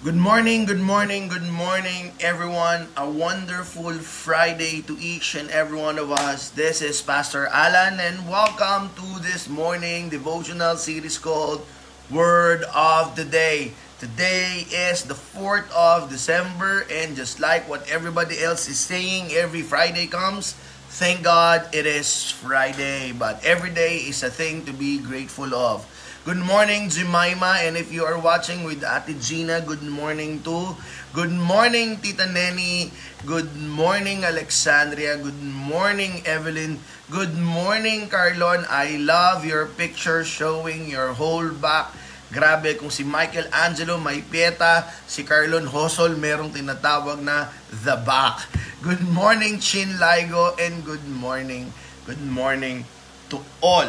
Good morning, everyone. A wonderful Friday to each and every one of us. This is Pastor Alan, and welcome to this morning devotional series called Word of the Day. Today is the 4th of December, and just like what everybody else is saying, every Friday comes. Thank God it is Friday, but every day is a thing to be grateful of. Good morning, Jemima, and if you are watching with Ate Gina, good morning too. Good morning, Tita Nenny. Good morning, Alexandria. Good morning, Evelyn. Good morning, Carlon. I love your picture showing your whole back. Grabe, kung si Michelangelo may pieta, si Carlon Hosol merong tinatawag na the back. Good morning, Chin Ligo, and good morning to all.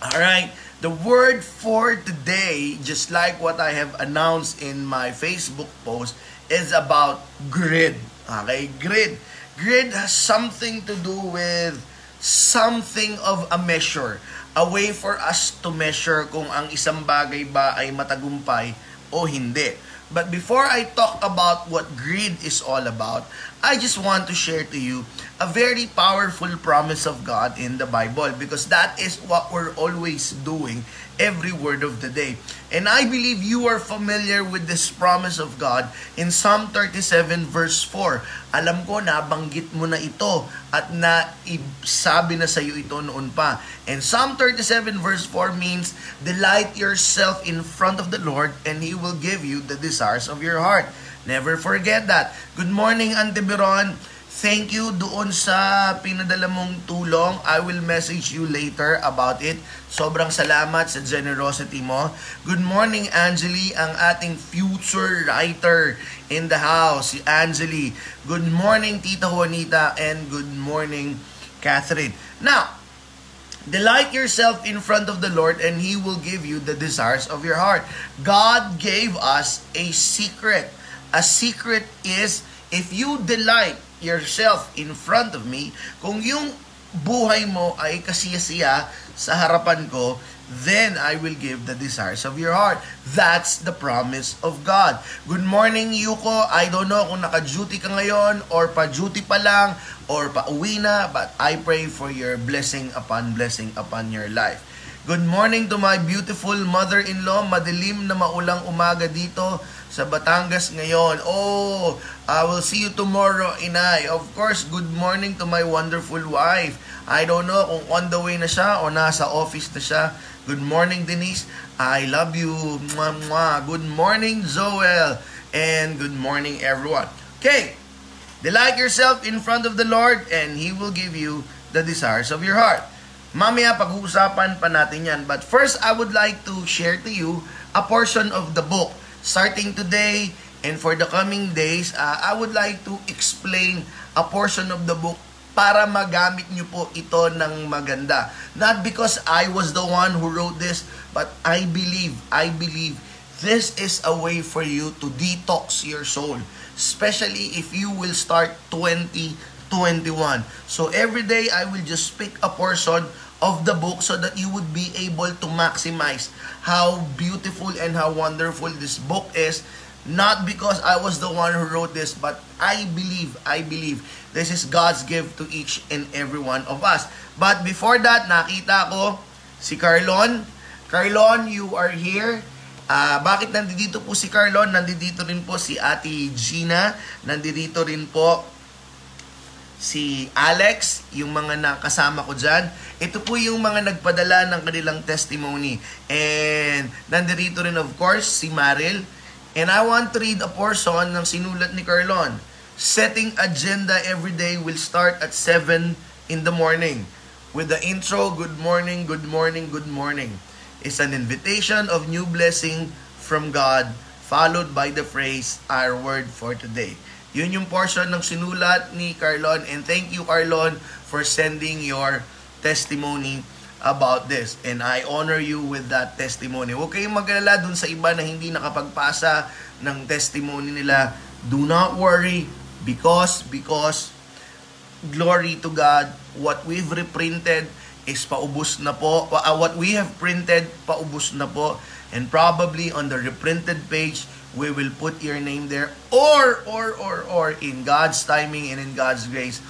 Alright. The word for today, just like what I have announced in my Facebook post, is about grid. Okay, grid. Grid has something to do with something of a measure. A way for us to measure kung ang isang bagay ba ay matagumpay o hindi. But before I talk about what grid is all about, I just want to share to you a very powerful promise of God in the Bible, because that is what we're always doing every word of the day. And I believe you are familiar with this promise of God in Psalm 37 verse 4. Alam ko na banggit mo na ito at na sabi na sa iyo ito noon pa. And Psalm 37 verse 4 means, delight yourself in front of the Lord and He will give you the desires of your heart. Never forget that. Good morning, Auntie Biron. Thank you doon sa pinadala mong tulong. I will message you later about it. Sobrang salamat sa generosity mo. Good morning, Angeli, ang ating future writer in the house, si Angeli. Good morning, Tita Juanita, and good morning, Catherine. Now, delight yourself in front of the Lord and He will give you the desires of your heart. God gave us a secret. A secret is, if you delight yourself in front of me, kung yung buhay mo ay kasiyasiya sa harapan ko, then I will give the desires of your heart. That's the promise of God. Good morning, Yuko. I don't know kung naka-duty ka ngayon or pa-duty pa lang or pa-uwi na, but I pray for your blessing upon your life. Good morning to my beautiful mother-in-law. Madilim na maulang umaga dito sa Batangas ngayon. Oh, I will see you tomorrow, inay. Of course, good morning to my wonderful wife. I don't know kung on the way na siya o nasa office na siya. Good morning, Denise. I love you. Mwah, mwah. Good morning, Zoel. And good morning, everyone. Okay, delight yourself in front of the Lord and He will give you the desires of your heart. Mamaya, pag-uusapan pa natin yan. But first, I would like to share to you a portion of the book. Starting today and for the coming days, I would like to explain a portion of the book para magamit nyo po ito ng maganda. Not because I was the one who wrote this, but I believe this is a way for you to detox your soul. Especially if you will start 2021. So every day I will just pick a portion of the book so that you would be able to maximize how beautiful and how wonderful this book is. Not because I was the one who wrote this, but I believe this is God's gift to each and every one of us. But before that, nakita ko si Carlon. Carlon, you are here. Bakit nandito po si Carlon? Nandito rin po si Ate Gina. Nandito rin po si Alex, yung mga nakasama ko dyan. Ito po yung mga nagpadala ng kanilang testimony. And nandito rin, of course, si Maril. And I want to read a portion ng sinulat ni Carlon. Setting agenda every day will start at 7 in the morning. With the intro, good morning, good morning, good morning. It's an invitation of new blessing from God, followed by the phrase, our word for today. Yun yung portion ng sinulat ni Carlon, and thank you, Carlon, for sending your testimony about this. And I honor you with that testimony. Huwag kayong mag-alala dun sa iba na hindi nakapagpasa ng testimony nila. Do not worry because glory to God, what we've reprinted is paubos na po. What we have printed, paubos na po. And probably on the reprinted page, we will put your name there. Or in God's timing and in God's grace,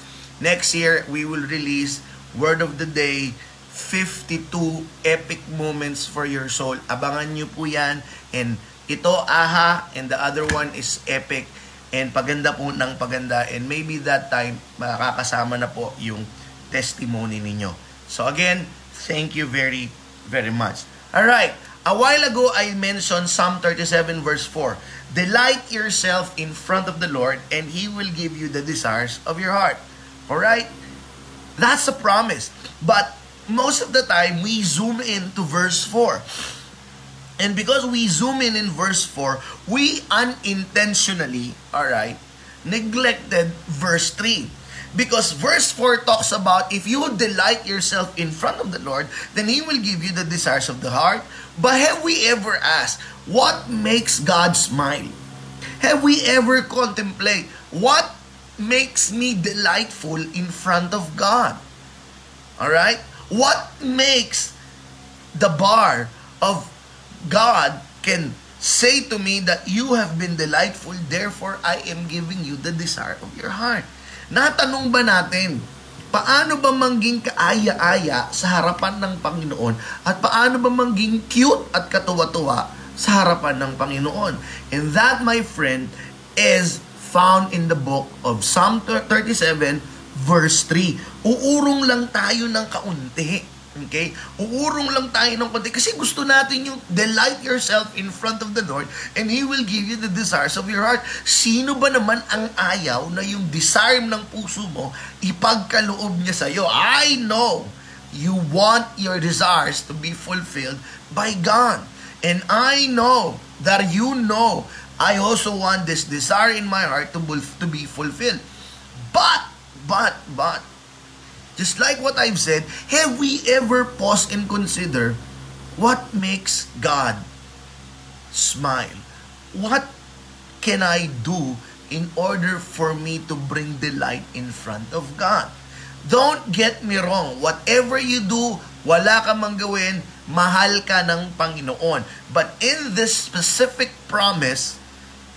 next year, we will release Word of the Day, 52 epic moments for your soul. Abangan nyo po yan. And ito, aha, and the other one is epic. And paganda po ng paganda. And maybe that time, makakasama na po yung testimony ninyo. So again, thank you very, very much. Alright, a while ago I mentioned Psalm 37 verse 4. Delight yourself in front of the Lord and He will give you the desires of your heart. Alright? That's a promise. But most of the time, we zoom in to verse 4. And because we zoom in verse 4, we unintentionally, alright, neglected verse 3. Because verse 4 talks about if you delight yourself in front of the Lord, then He will give you the desires of the heart. But have we ever asked, what makes God smile? Have we ever contemplated, what makes me delightful in front of God? Alright? What makes the bar of God can say to me that you have been delightful, therefore I am giving you the desire of your heart. Natanong ba natin, paano ba manging kaaya-aya sa harapan ng Panginoon at paano ba manging cute at katuwa-tuwa sa harapan ng Panginoon? And that, my friend, is found in the book of Psalm 37 verse 3. Uurong lang tayo ng kaunti. Okay? Uurong lang tayo ng konti kasi gusto natin yung delight yourself in front of the Lord and He will give you the desires of your heart. Sino ba naman ang ayaw na yung desire ng puso mo ipagkaloob niya sa'yo? I know you want your desires to be fulfilled by God. And I know that you know I also want this desire in my heart to be fulfilled. But just like what I've said, have we ever paused and considered what makes God smile? What can I do in order for me to bring delight in front of God? Don't get me wrong. Whatever you do, wala ka mang gawin, mahal ka ng Panginoon. But in this specific promise,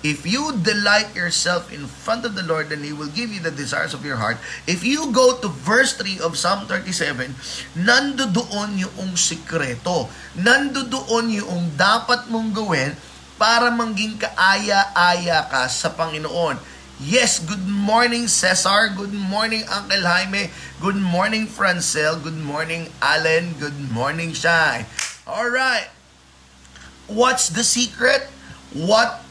if you delight yourself in front of the Lord, then He will give you the desires of your heart. If you go to verse 3 of Psalm 37, nandoon yung sikreto. Nandoon yung dapat mong gawin para maging kaaya-aya ka sa Panginoon. Yes, good morning Cesar, good morning Uncle Jaime, good morning Francel, good morning Allen, good morning Shai. Alright, what's the secret? What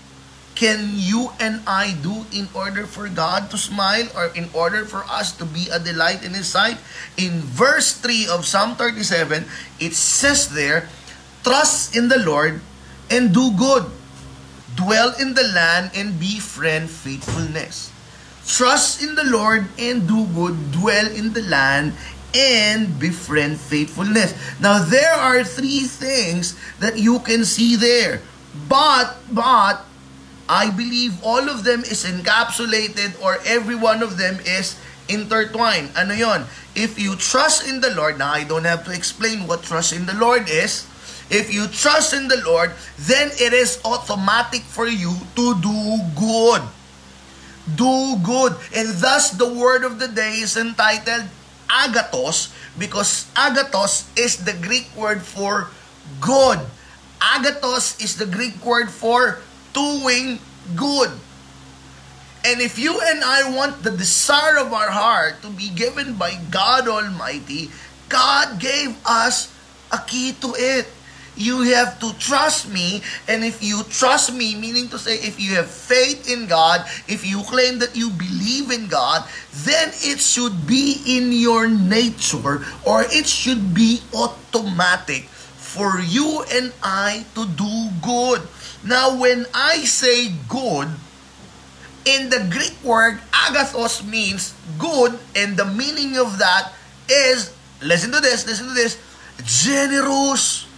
can you and I do in order for God to smile or in order for us to be a delight in His sight? In verse 3 of Psalm 37, it says there, trust in the Lord and do good. Dwell in the land and befriend faithfulness. Trust in the Lord and do good. Dwell in the land and befriend faithfulness. Now, there are three things that you can see there. But, I believe all of them is encapsulated or every one of them is intertwined. Ano yon? If you trust in the Lord, now I don't have to explain what trust in the Lord is. If you trust in the Lord, then it is automatic for you to do good. Do good. And thus the word of the day is entitled Agathos because Agathos is the Greek word for good. Agathos is the Greek word for doing good. And if you and I want the desire of our heart to be given by God Almighty, God gave us a key to it. You have to trust me, and if you trust me, meaning to say if you have faith in God, if you claim that you believe in God, then it should be in your nature or it should be automatic for you and I to do good. Now, when I say good, in the Greek word, agathos means good, and the meaning of that is, listen to this, generous.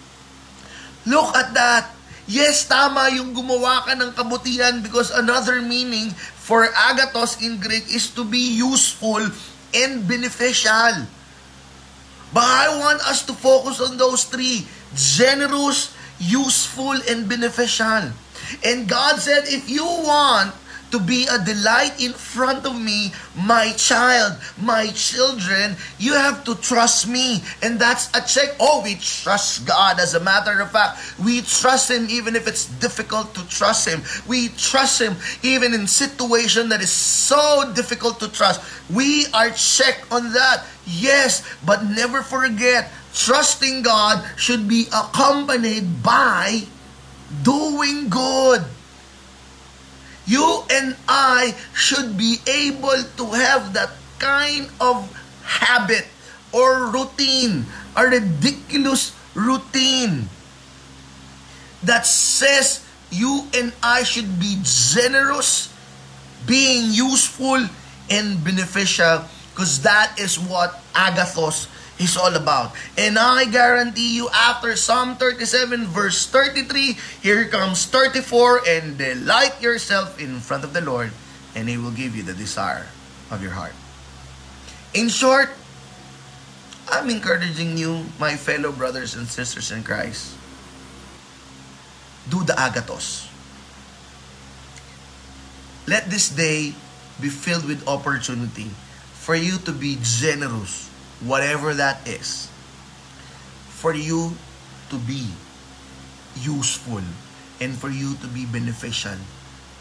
Look at that. Yes, tama yung gumawa ka ng kabutihan because another meaning for agathos in Greek is to be useful and beneficial. But I want us to focus on those three: generous, useful, and beneficial. And God said, if you want to be a delight in front of me, my child, my children, you have to trust me. And that's a check. Oh, we trust God. As a matter of fact, we trust Him even if it's difficult to trust Him. We trust Him even in situation that is so difficult to trust. We are checked on that. Yes, but never forget, trusting God should be accompanied by doing good. You and I should be able to have that kind of habit or routine, a ridiculous routine that says you and I should be generous, being useful, and beneficial, because that is what Agathos is all about. And I guarantee you, after Psalm 37 verse 33, here comes 34, and delight yourself in front of the Lord, and He will give you the desire of your heart. In short, I'm encouraging you, my fellow brothers and sisters in Christ, do the agathos. Let this day be filled with opportunity for you to be generous, whatever that is, for you to be useful, and for you to be beneficial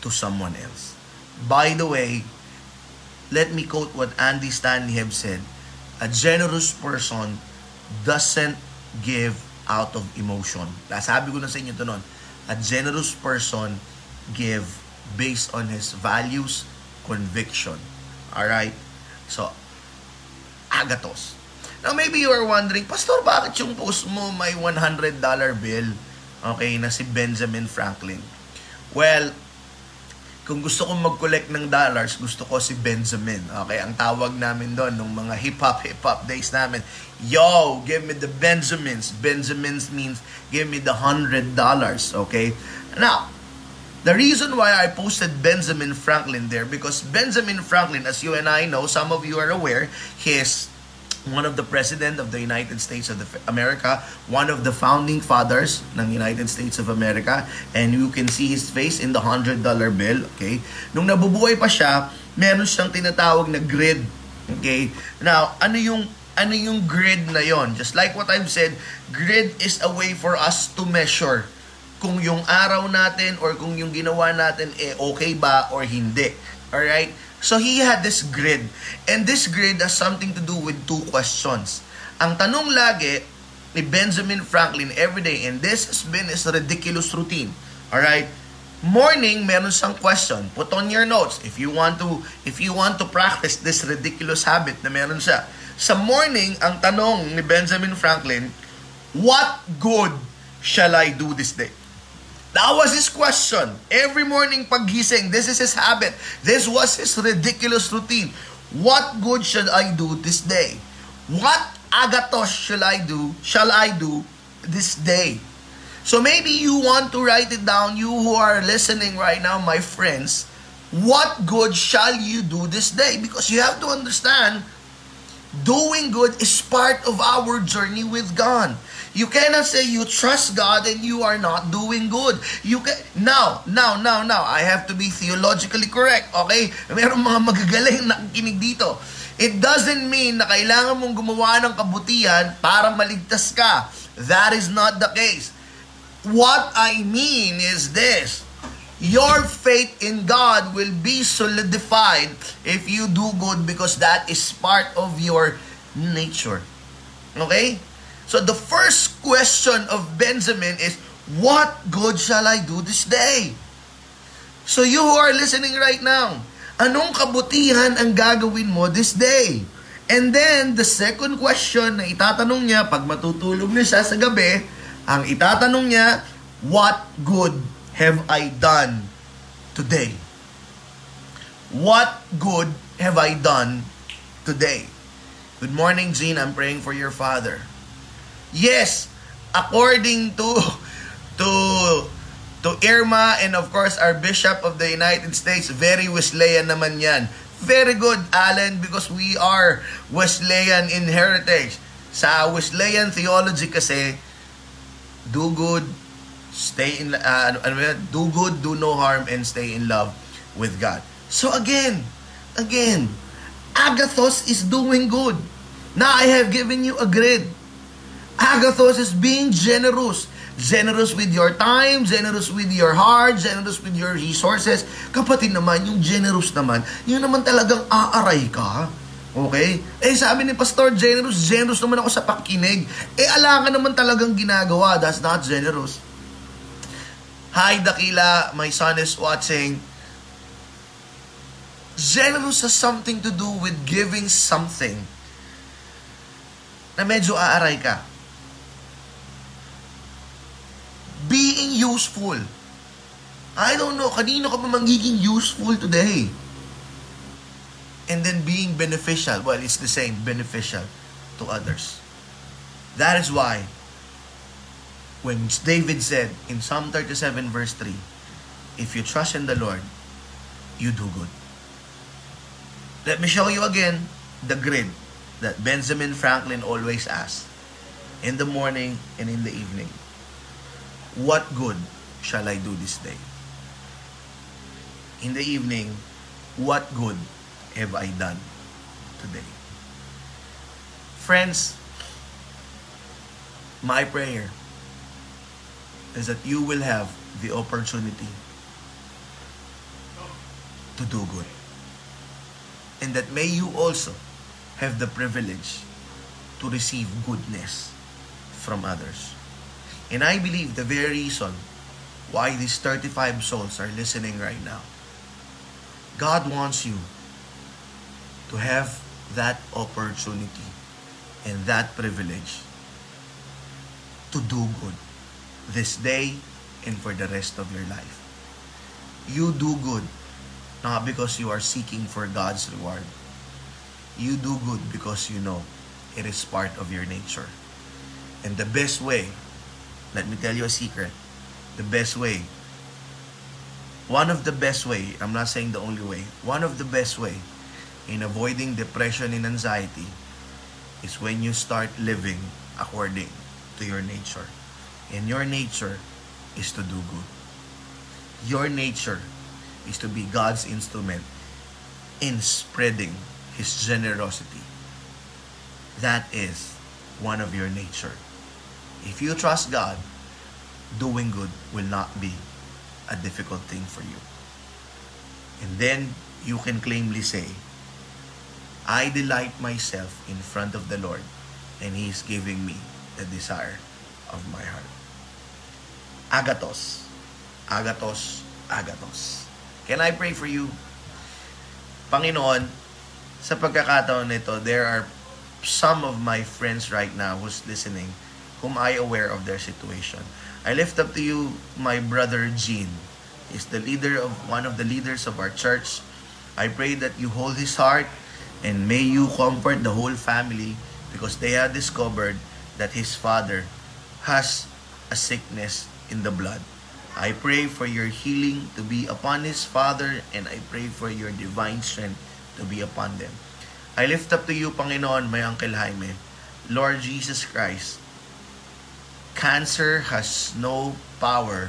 to someone else. By the way, let me quote what Andy Stanley have said: a generous person doesn't give out of emotion. Sabi ko na sa inyo ito noon. A generous person give based on his values, conviction. Alright? So, agathos. Now, maybe you are wondering, Pastor, bakit yung post mo may $100 bill? Okay, na si Benjamin Franklin. Well, kung gusto kong mag-collect ng dollars, gusto ko si Benjamin. Okay, ang tawag namin doon, nung mga hip-hop days namin, yo, give me the Benjamins. Benjamins means, give me the $100, okay? Now, the reason why I posted Benjamin Franklin there, because Benjamin Franklin, as you and I know, some of you are aware, he is one of the President of the United States of America, one of the founding fathers ng United States of America, and you can see his face in the $100 bill, okay? Nung nabubuhay pa siya, meron siyang tinatawag na grid, okay? Now, ano yung grid na yon? Just like what I've said, grid is a way for us to measure kung yung araw natin or kung yung ginawa natin okay ba or hindi. Alright? So he had this grid. And this grid has something to do with two questions. Ang tanong lagi ni Benjamin Franklin every day, and this has been his ridiculous routine. Alright? Morning, meron siyang question. Put on your notes if you want to practice this ridiculous habit na meron siya. Sa morning, ang tanong ni Benjamin Franklin, what good shall I do this day? That was his question. Every morning paggising, this is his habit. This was his ridiculous routine. What good should I do this day? What agathos shall I do this day? So maybe you want to write it down, you who are listening right now, my friends. What good shall you do this day? Because you have to understand, doing good is part of our journey with God. You cannot say you trust God and you are not doing good. You can now. I have to be theologically correct, okay? Merong mga magagaling na nakikinig dito. It doesn't mean na kailangan mong gumawa ng kabutihan para maligtas ka. That is not the case. What I mean is this: your faith in God will be solidified if you do good, because that is part of your nature. Okay? So the first question of Benjamin is, what good shall I do this day? So you who are listening right now, anong kabutihan ang gagawin mo this day? And then the second question na itatanong niya pag matutulog na siya sa gabi, ang itatanong niya, what good have I done today? What good have I done today? Good morning, Jean. I'm praying for your father. Yes, according to Irma, and of course our Bishop of the United States, very Wesleyan naman yan. Very good, Alan, because we are Wesleyan in heritage. Sa Wesleyan theology kasi, do good, stay in do good, do no harm, and stay in love with God. So again, Agathos is doing good. Now I have given you a grid. Agathos is being generous. Generous with your time, generous with your heart, generous with your resources. Kapatid naman, yung generous naman, yun naman talagang aaray ka. Okay? Eh sabi ni Pastor, generous naman ako sa pakikinig. Eh alangan naman talagang ginagawa. That's not generous. Hi Dakila, my son is watching. Generous has something to do with giving something na medyo aaray ka. Being useful. I don't know, kanino ka pa magiging useful today? And then being beneficial. Well, it's the same, beneficial to others. That is why, when David said in Psalm 37 verse 3, if you trust in the Lord, you do good. Let me show you again the grid that Benjamin Franklin always asked. In the morning and in the evening. What good shall I do this day? In the evening, what good have I done today? Friends, my prayer is that you will have the opportunity to do good. And that may you also have the privilege to receive goodness from others. And I believe the very reason why these 35 souls are listening right now. God wants you to have that opportunity and that privilege to do good this day and for the rest of your life. You do good not because you are seeking for God's reward. You do good because you know it is part of your nature. And the best way, let me tell you a secret. The best way, one of the best way, I'm not saying the only way, one of the best way in avoiding depression and anxiety is when you start living according to your nature. And your nature is to do good. Your nature is to be God's instrument in spreading His generosity. That is one of your nature. If you trust God, doing good will not be a difficult thing for you. And then you can claimly say, I delight myself in front of the Lord, and He is giving me the desire of my heart. Agathos. Agathos. Agathos. Can I pray for you? Panginoon, sa pagkakataon nito, there are some of my friends right now who's listening whom I aware of their situation. I lift up to you my brother Gene. He's the leader of one of the leaders of our church. I pray that you hold his heart and may you comfort the whole family because they have discovered that his father has a sickness in the blood. I pray for your healing to be upon his father and I pray for your divine strength to be upon them. I lift up to you, Panginoon, my Uncle Jaime. Lord Jesus Christ, cancer has no power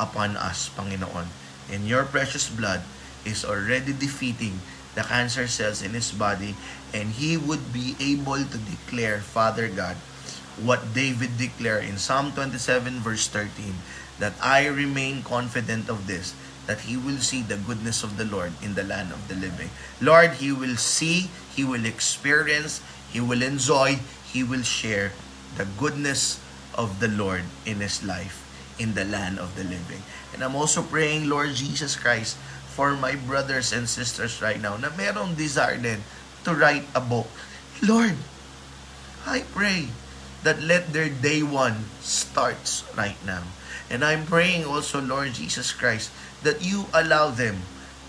upon us, Panginoon. And your precious blood is already defeating the cancer cells in his body. And he would be able to declare, Father God, what David declared in Psalm 27 verse 13, that I remain confident of this, that he will see the goodness of the Lord in the land of the living. Lord, he will see, he will experience, he will enjoy, he will share the goodness of the Lord in his life in the land of the living. And I'm also praying, Lord Jesus Christ, for my brothers and sisters right now na merong desire din to write a book. Lord, I pray that let their day one starts right now. And I'm praying also, Lord Jesus Christ, that you allow them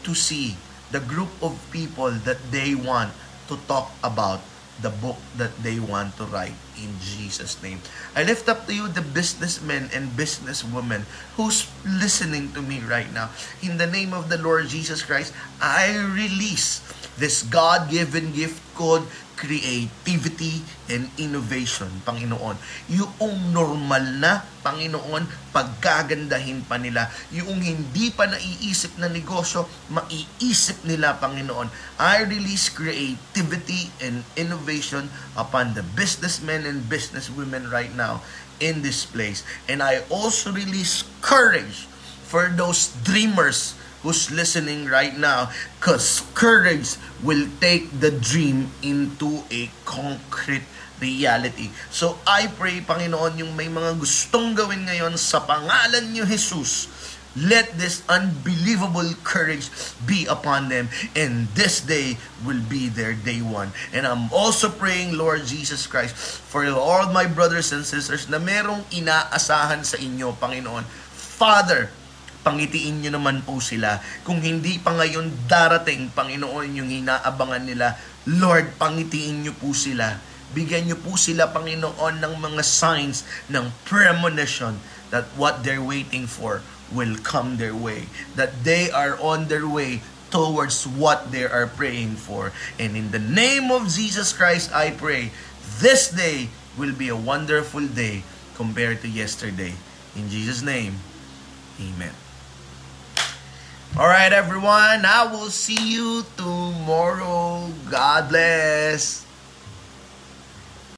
to see the group of people that they want to talk about the book that they want to write in Jesus' name. I lift up to you the businessmen and businesswomen who's listening to me right now. In the name of the Lord Jesus Christ, I release this God-given gift code creativity, and innovation, Panginoon. Yung normal na, Panginoon, pagkagandahin pa nila. Yung hindi pa naiisip na negosyo, maiisip nila, Panginoon. I release creativity and innovation upon the businessmen and businesswomen right now in this place. And I also release courage for those dreamers who's listening right now, because courage will take the dream into a concrete reality. So I pray, Panginoon, yung may mga gustong gawin ngayon sa pangalan niyo, Jesus, let this unbelievable courage be upon them, and this day will be their day one. And I'm also praying, Lord Jesus Christ, for all my brothers and sisters na merong inaasahan sa inyo, Panginoon. Father, pangitiin nyo naman po sila. Kung hindi pa ngayon darating, Panginoon, yung inaabangan nila, Lord, pangitiin nyo po sila. Bigyan nyo po sila, Panginoon, ng mga signs, ng premonition that what they're waiting for will come their way. That they are on their way towards what they are praying for. And in the name of Jesus Christ, I pray, this day will be a wonderful day compared to yesterday. In Jesus' name, amen. Alright everyone, I will see you tomorrow. God bless.